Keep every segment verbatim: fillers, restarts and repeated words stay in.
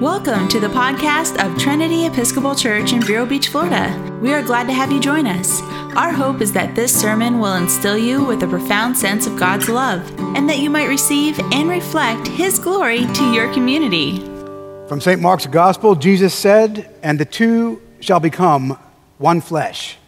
Welcome to the podcast of Trinity Episcopal Church in Vero Beach, Florida. We are glad to have you join us. Our hope is that this sermon will instill you with a profound sense of God's love, and that you might receive and reflect His glory to your community. From Saint Mark's Gospel, Jesus said, "And the two shall become one flesh."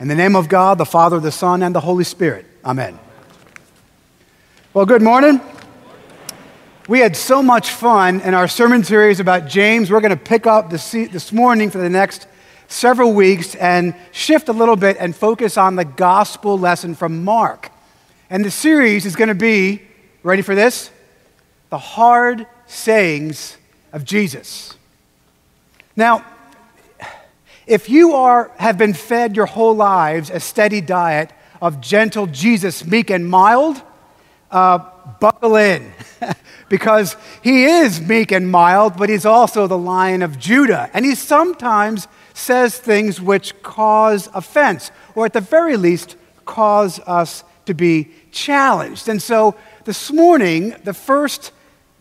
In the name of God, the Father, the Son, and the Holy Spirit. Amen. Well, good morning. We had so much fun in our sermon series about James. We're going to pick up this, this morning for the next several weeks and shift a little bit and focus on the gospel lesson from Mark. And the series is going to be, ready for this? The hard sayings of Jesus. Now, if you are have been fed your whole lives a steady diet of gentle Jesus, meek and mild, uh, buckle in. Because he is meek and mild, but he's also the Lion of Judah. And he sometimes says things which cause offense, or at the very least, cause us to be challenged. And so this morning, the first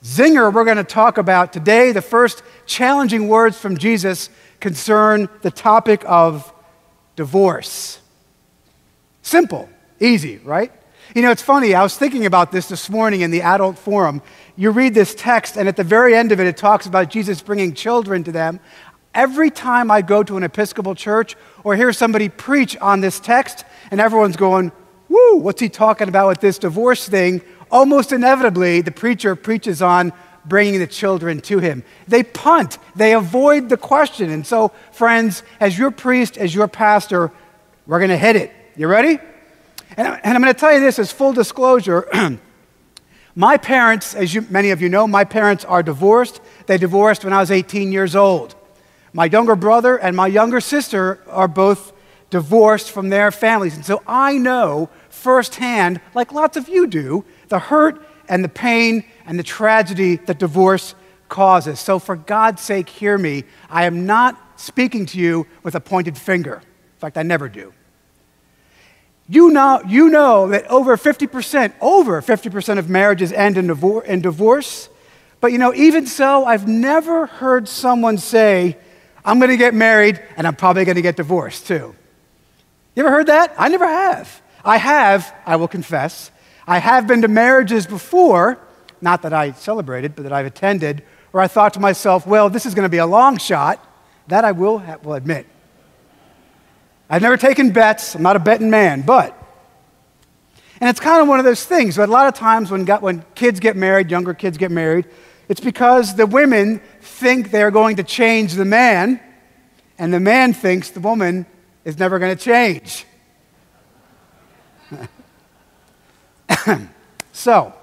zinger we're going to talk about today, the first challenging words from Jesus concern the topic of divorce. Simple, easy, right? You know, it's funny, I was thinking about this this morning in the adult forum. You read this text, and at the very end of it, it talks about Jesus bringing children to them. Every time I go to an Episcopal church or hear somebody preach on this text, and everyone's going, woo, what's he talking about with this divorce thing? Almost inevitably, the preacher preaches on bringing the children to him. They punt. They avoid the question. And so, friends, as your priest, as your pastor, we're going to hit it. You ready? And I'm going to tell you this as full disclosure. My parents, as you, many of you know, my parents are divorced. They divorced when I was eighteen years old. My younger brother and my younger sister are both divorced from their families. And so I know firsthand, like lots of you do, the hurt and the pain and the tragedy that divorce causes. So for God's sake, hear me. I am not speaking to you with a pointed finger. In fact, I never do. You know, you know that over fifty percent, over fifty percent of marriages end in divorce, in divorce. But you know, even so, I've never heard someone say, I'm going to get married and I'm probably going to get divorced too. You ever heard that? I never have. I have, I will confess, I have been to marriages before, not that I celebrated, but that I've attended, where I thought to myself, well, this is going to be a long shot. That I will, ha- will admit. I've never taken bets. I'm not a betting man, but. And it's kind of one of those things. But a lot of times when, got, when kids get married, younger kids get married, it's because the women think they're going to change the man, and the man thinks the woman is never going to change. So,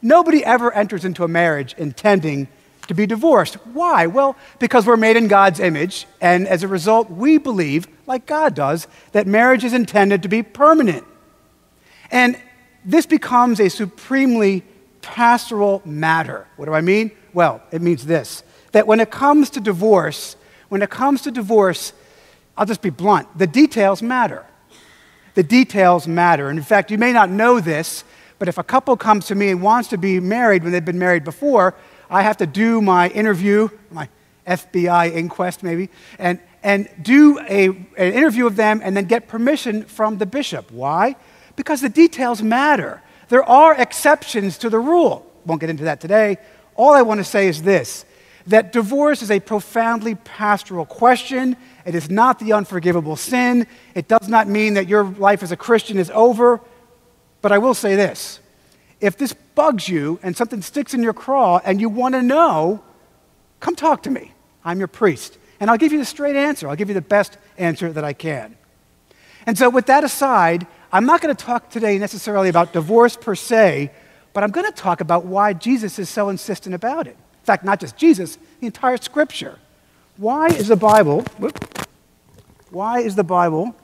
nobody ever enters into a marriage intending to be divorced. Why? Well, because we're made in God's image, and as a result, we believe, like God does, that marriage is intended to be permanent. And this becomes a supremely pastoral matter. What do I mean? Well, it means this, that when it comes to divorce, when it comes to divorce, I'll just be blunt, the details matter. The details matter. And in fact, you may not know this, but if a couple comes to me and wants to be married when they've been married before, I have to do my interview, my F B I inquest maybe, and, and do a, an interview of them and then get permission from the bishop. Why? Because the details matter. There are exceptions to the rule. Won't get into that today. All I want to say is this, that divorce is a profoundly pastoral question. It is not the unforgivable sin. It does not mean that your life as a Christian is over. But I will say this. If this bugs you and something sticks in your craw and you want to know, come talk to me. I'm your priest. And I'll give you the straight answer. I'll give you the best answer that I can. And so with that aside, I'm not going to talk today necessarily about divorce per se, but I'm going to talk about why Jesus is so insistent about it. In fact, not just Jesus, the entire Scripture. Why is the Bible, whoop, why is the Bible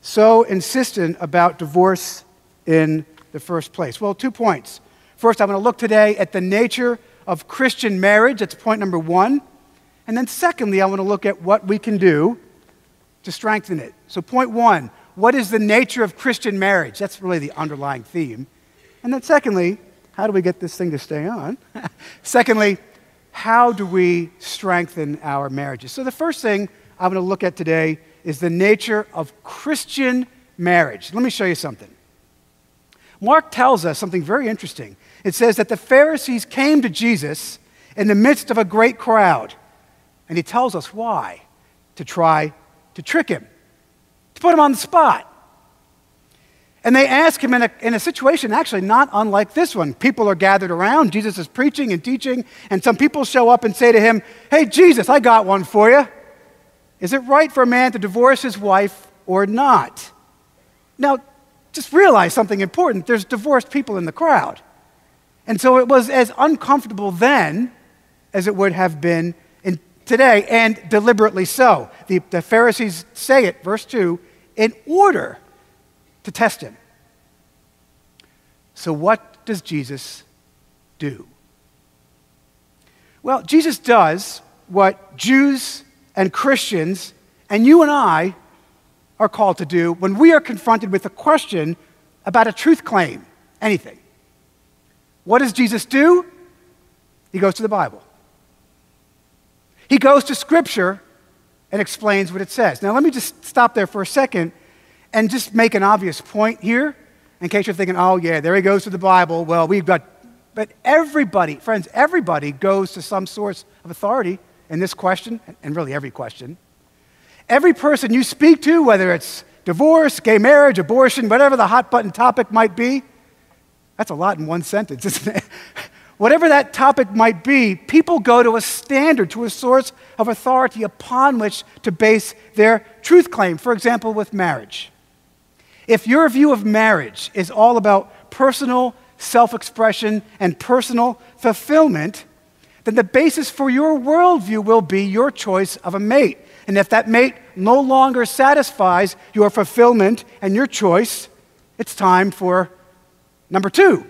so insistent about divorce in the first place? Well, two points. First, I'm going to look today at the nature of Christian marriage. That's point number one. And then secondly, I want to look at what we can do to strengthen it. So point one, what is the nature of Christian marriage? That's really the underlying theme. And then secondly, how do we get this thing to stay on? Secondly, how do we strengthen our marriages? So the first thing I'm going to look at today is the nature of Christian marriage. Let me show you something. Mark tells us something very interesting. It says that the Pharisees came to Jesus in the midst of a great crowd, and he tells us why, to try to trick him, to put him on the spot. And they ask him in a, in a situation actually not unlike this one. People are gathered around, Jesus is preaching and teaching, and some people show up and say to him, "Hey, Jesus, I got one for you. Is it right for a man to divorce his wife or not?" Now, just realize something important. There's divorced people in the crowd. And so it was as uncomfortable then as it would have been in today, and deliberately so. The, the Pharisees say it, verse two, in order to test him. So what does Jesus do? Well, Jesus does what Jews and Christians and you and I are called to do when we are confronted with a question about a truth claim, anything. What does Jesus do? He goes to the Bible. He goes to Scripture and explains what it says. Now, let me just stop there for a second and just make an obvious point here, in case you're thinking, oh, yeah, there he goes to the Bible. Well, we've got, but everybody, friends, everybody goes to some source of authority in this question, and really every question. Every person you speak to, whether it's divorce, gay marriage, abortion, whatever the hot button topic might be, that's a lot in one sentence, isn't it? Whatever that topic might be, people go to a standard, to a source of authority upon which to base their truth claim. For example, with marriage. If your view of marriage is all about personal self-expression and personal fulfillment, then the basis for your worldview will be your choice of a mate. And if that mate no longer satisfies your fulfillment and your choice, it's time for number two.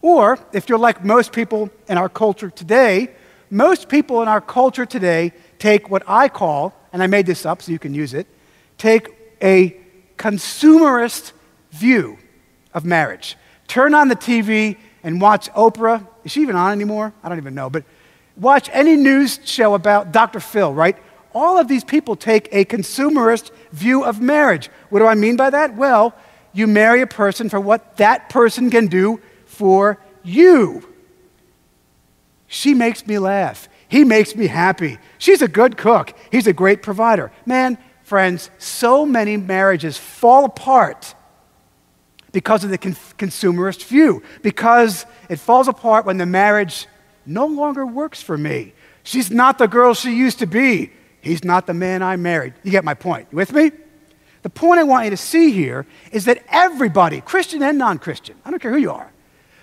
Or, if you're like most people in our culture today, most people in our culture today take what I call, and I made this up so you can use it, take a consumerist view of marriage. Turn on the T V and watch Oprah. Is she even on anymore? I don't even know. But watch any news show about Doctor Phil, right? All of these people take a consumerist view of marriage. What do I mean by that? Well, you marry a person for what that person can do for you. She makes me laugh. He makes me happy. She's a good cook. He's a great provider. Man, friends, so many marriages fall apart because of the con- consumerist view, because it falls apart when the marriage no longer works for me. She's not the girl she used to be. He's not the man I married. You get my point. You with me? The point I want you to see here is that everybody, Christian and non-Christian, I don't care who you are,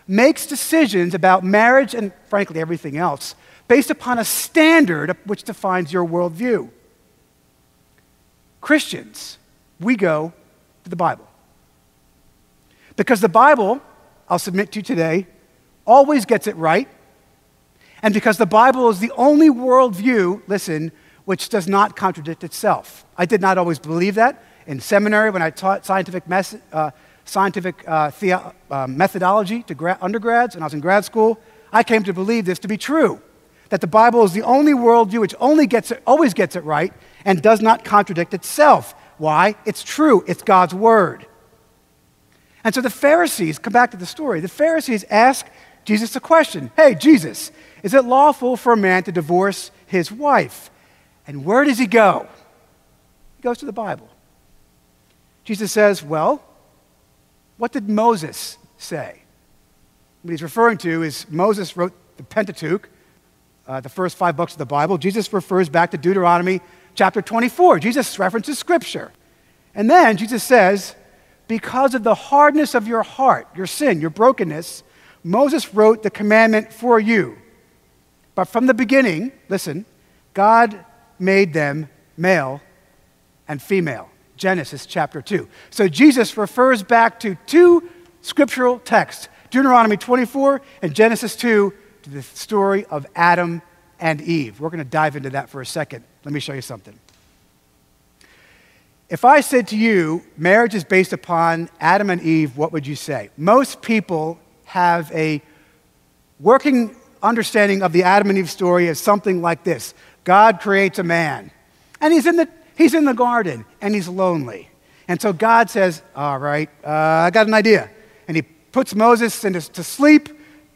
makes decisions about marriage and, frankly, everything else based upon a standard which defines your worldview. Christians, we go to the Bible. Because the Bible, I'll submit to you today, always gets it right. And because the Bible is the only worldview, listen, which does not contradict itself. I did not always believe that. In seminary, when I taught scientific, mes- uh, scientific uh, theo- uh, methodology to gra- undergrads, and I was in grad school, I came to believe this to be true, that the Bible is the only worldview which only gets it, always gets it right and does not contradict itself. Why? It's true. It's God's Word. And so the Pharisees, come back to the story, the Pharisees ask Jesus a question. Hey, Jesus, is it lawful for a man to divorce his wife? And where does he go? He goes to the Bible. Jesus says, well, what did Moses say? What he's referring to is Moses wrote the Pentateuch, uh, the first five books of the Bible. Jesus refers back to Deuteronomy chapter twenty-four. Jesus references Scripture. And then Jesus says, because of the hardness of your heart, your sin, your brokenness, Moses wrote the commandment for you. But from the beginning, listen, God made them male and female. Genesis chapter two. So Jesus refers back to two scriptural texts, Deuteronomy twenty-four and Genesis two, to the story of Adam and Eve. We're going to dive into that for a second. Let me show you something. If I said to you, marriage is based upon Adam and Eve, what would you say? Most people have a working understanding of the Adam and Eve story is something like this. God creates a man, and he's in the, he's in the garden, and he's lonely. And so God says, all right, uh, I got an idea. And he puts Moses into, to sleep,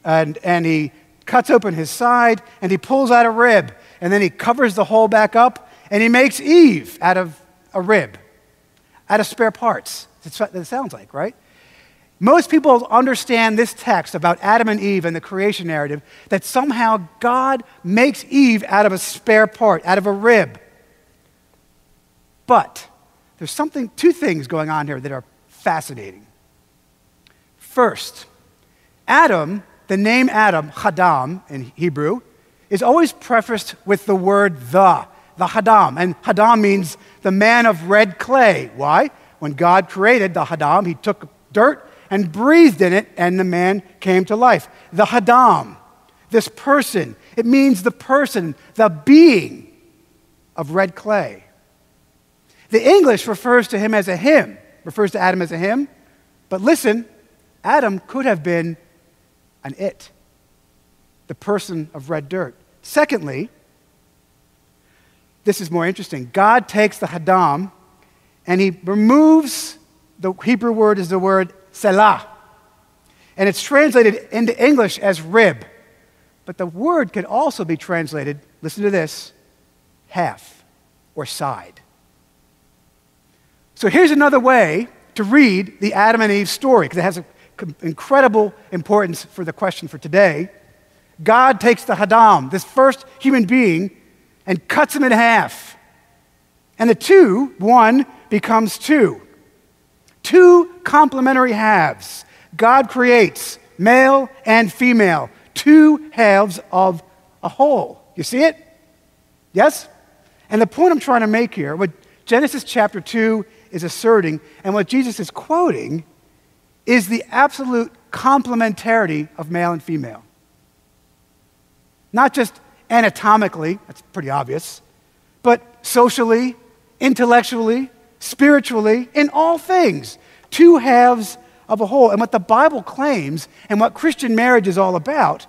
and, and he cuts open his side, and he pulls out a rib, and then he covers the hole back up, and he makes Eve out of a rib, out of spare parts. That's what it sounds like, right? Most people understand this text about Adam and Eve and the creation narrative that somehow God makes Eve out of a spare part, out of a rib. But there's something, two things going on here that are fascinating. First, Adam, the name Adam, Hadam in Hebrew, is always prefaced with the word the, the Hadam. And Hadam means the man of red clay. Why? When God created the Hadam, he took dirt and breathed in it, and the man came to life. The Hadam, this person, it means the person, the being of red clay. The English refers to him as a him, refers to Adam as a him. But listen, Adam could have been an it, the person of red dirt. Secondly, this is more interesting. God takes the Hadam and he removes, the Hebrew word is the word Selah. And it's translated into English as rib. But the word could also be translated, listen to this, half or side. So here's another way to read the Adam and Eve story, because it has an incredible importance for the question for today. God takes the Hadam, this first human being, and cuts him in half. And the two, one, becomes two. Two complementary halves. God creates male and female, two halves of a whole. You see it? Yes? And the point I'm trying to make here, what Genesis chapter two is asserting, and what Jesus is quoting, is the absolute complementarity of male and female. Not just anatomically, that's pretty obvious, but socially, intellectually, spiritually, in all things, two halves of a whole. And what the Bible claims and what Christian marriage is all about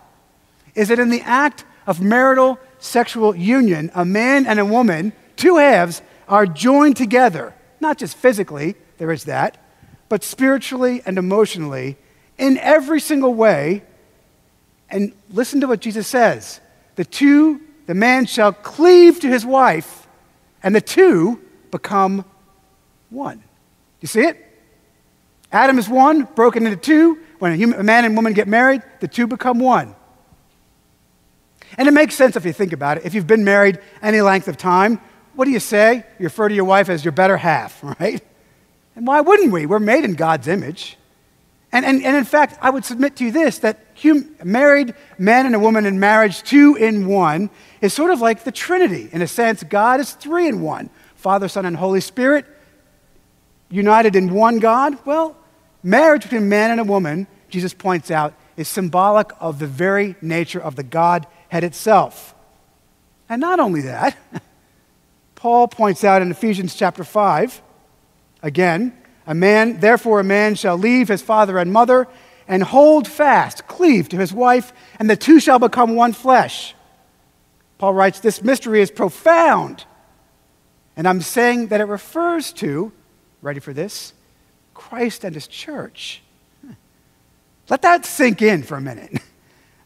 is that in the act of marital sexual union, a man and a woman, two halves, are joined together, not just physically, there is that, but spiritually and emotionally in every single way. And listen to what Jesus says. The two, the man shall cleave to his wife, and the two become one. You see it? Adam is one, broken into two. When a, human, a man and woman get married, the two become one. And it makes sense if you think about it. If you've been married any length of time, what do you say? You refer to your wife as your better half, right? And why wouldn't we? We're made in God's image. And, and, and in fact, I would submit to you this, that hum, married man and a woman in marriage, two in one, is sort of like the Trinity. In a sense, God is three in one. Father, Son, and Holy Spirit, united in one God. Well, marriage between man and a woman, Jesus points out, is symbolic of the very nature of the Godhead itself. And not only that, Paul points out in Ephesians chapter five, again, a man, therefore a man shall leave his father and mother and hold fast, cleave to his wife, and the two shall become one flesh. Paul writes, this mystery is profound. And I'm saying that it refers to, ready for this, Christ and his church. Let that sink in for a minute.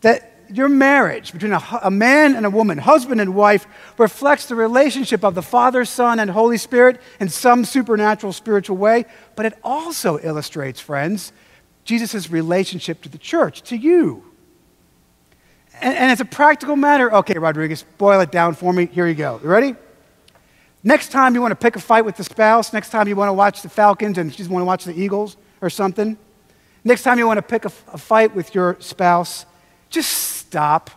That your marriage between a, a man and a woman, husband and wife, reflects the relationship of the Father, Son, and Holy Spirit in some supernatural spiritual way, but it also illustrates, friends, Jesus' relationship to the church, to you. And, and as a practical matter, okay, Rodriguez, boil it down for me. Here you go. You ready? Next time you want to pick a fight with the spouse, next time you want to watch the Falcons and you just want to watch the Eagles or something, next time you want to pick a, a fight with your spouse, just stop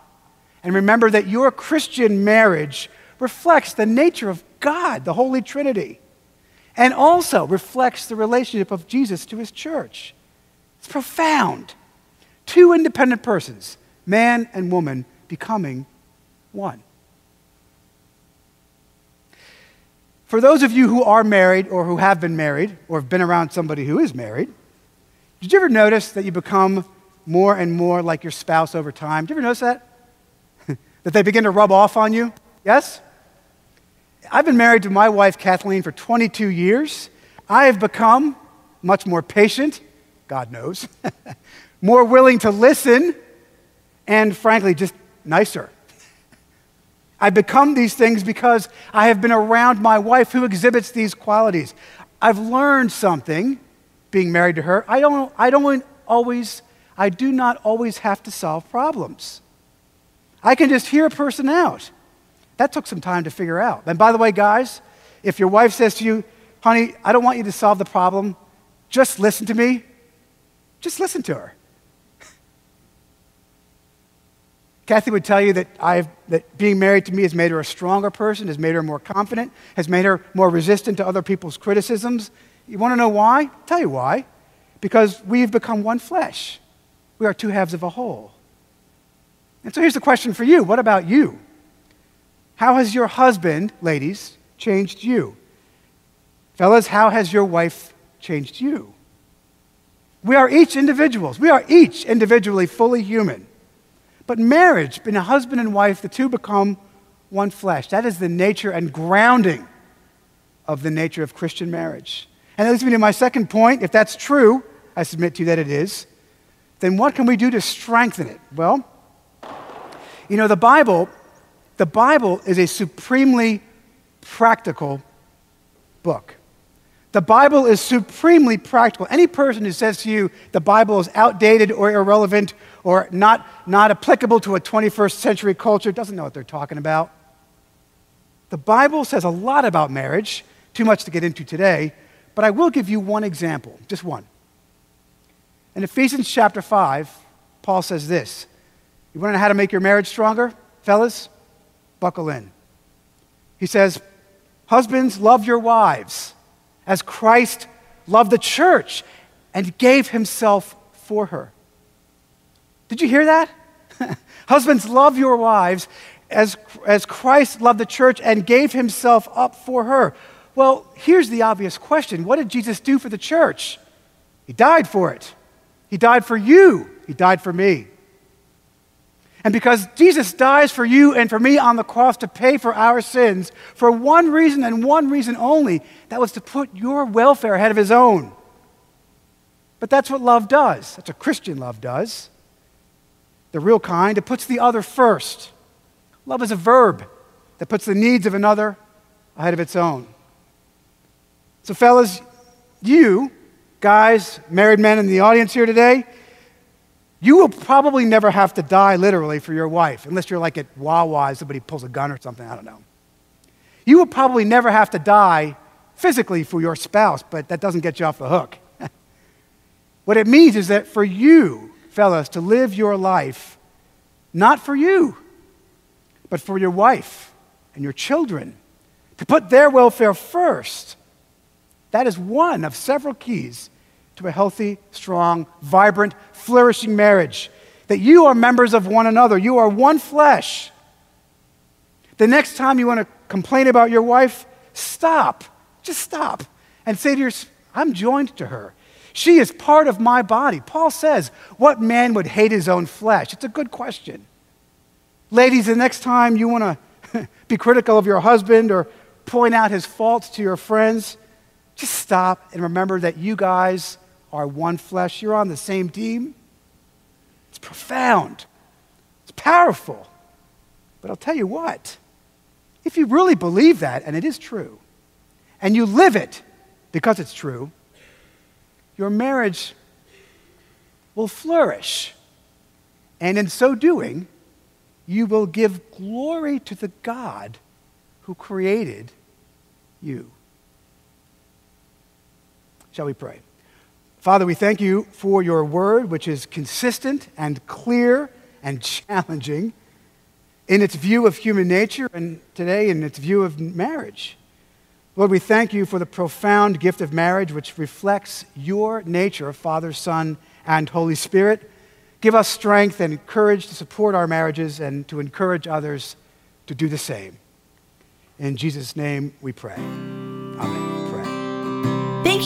and remember that your Christian marriage reflects the nature of God, the Holy Trinity, and also reflects the relationship of Jesus to his church. It's profound. Two independent persons, man and woman, becoming one. For those of you who are married or who have been married or have been around somebody who is married, did you ever notice that you become more and more like your spouse over time? Do you ever notice that? that they begin to rub off on you? Yes? I've been married to my wife, Kathleen, for twenty-two years. I have become much more patient, God knows, more willing to listen, and frankly, just nicer. I've become these things because I have been around my wife who exhibits these qualities. I've learned something being married to her. I don't, I don't always, I do not always have to solve problems. I can just hear a person out. That took some time to figure out. And by the way, guys, if your wife says to you, honey, I don't want you to solve the problem, just listen to me, just listen to her. Kathy would tell you that, I've, that being married to me has made her a stronger person, has made her more confident, has made her more resistant to other people's criticisms. You want to know why? I'll tell you why. Because we've become one flesh. We are two halves of a whole. And so here's the question for you. What about you? How has your husband, ladies, changed you? Fellas, how has your wife changed you? We are each individuals. We are each individually fully human. But marriage, being a husband and wife, the two become one flesh. That is the nature and grounding of the nature of Christian marriage. And that leads me to my second point. If that's true, I submit to you that it is, then what can we do to strengthen it? Well, you know, the Bible, the Bible is a supremely practical book. The Bible is supremely practical. Any person who says to you the Bible is outdated or irrelevant or not, not applicable to a twenty-first century culture doesn't know what they're talking about. The Bible says a lot about marriage, too much to get into today, but I will give you one example, just one. In Ephesians chapter five, Paul says this. You want to know how to make your marriage stronger? Fellas, buckle in. He says, husbands, love your wives, as Christ loved the church and gave himself for her. Did you hear that? Husbands, love your wives as, as Christ loved the church and gave himself up for her. Well, here's the obvious question. What did Jesus do for the church? He died for it. He died for you. He died for me. And because Jesus dies for you and for me on the cross to pay for our sins, for one reason and one reason only, that was to put your welfare ahead of his own. But that's what love does. That's what Christian love does. The real kind. It puts the other first. Love is a verb that puts the needs of another ahead of its own. So fellas, you guys, married men in the audience here today, you will probably never have to die literally for your wife, unless you're like at Wawa and somebody pulls a gun or something, I don't know. You will probably never have to die physically for your spouse, but that doesn't get you off the hook. What it means is that for you, fellas, to live your life, not for you, but for your wife and your children, to put their welfare first, that is one of several keys to a healthy, strong, vibrant, flourishing marriage, that you are members of one another. You are one flesh. The next time you want to complain about your wife, stop. Just stop and say to yourself, I'm joined to her. She is part of my body. Paul says, what man would hate his own flesh? It's a good question. Ladies, the next time you want to be critical of your husband or point out his faults to your friends, just stop and remember that you guys are one flesh. You're on the same team. It's profound. It's powerful. But I'll tell you what, if you really believe that, and it is true, and you live it because it's true, your marriage will flourish. And in so doing, you will give glory to the God who created you. Shall we pray? Father, we thank you for your word, which is consistent and clear and challenging in its view of human nature and today in its view of marriage. Lord, we thank you for the profound gift of marriage, which reflects your nature, Father, Son, and Holy Spirit. Give us strength and courage to support our marriages and to encourage others to do the same. In Jesus' name we pray. Amen. Thank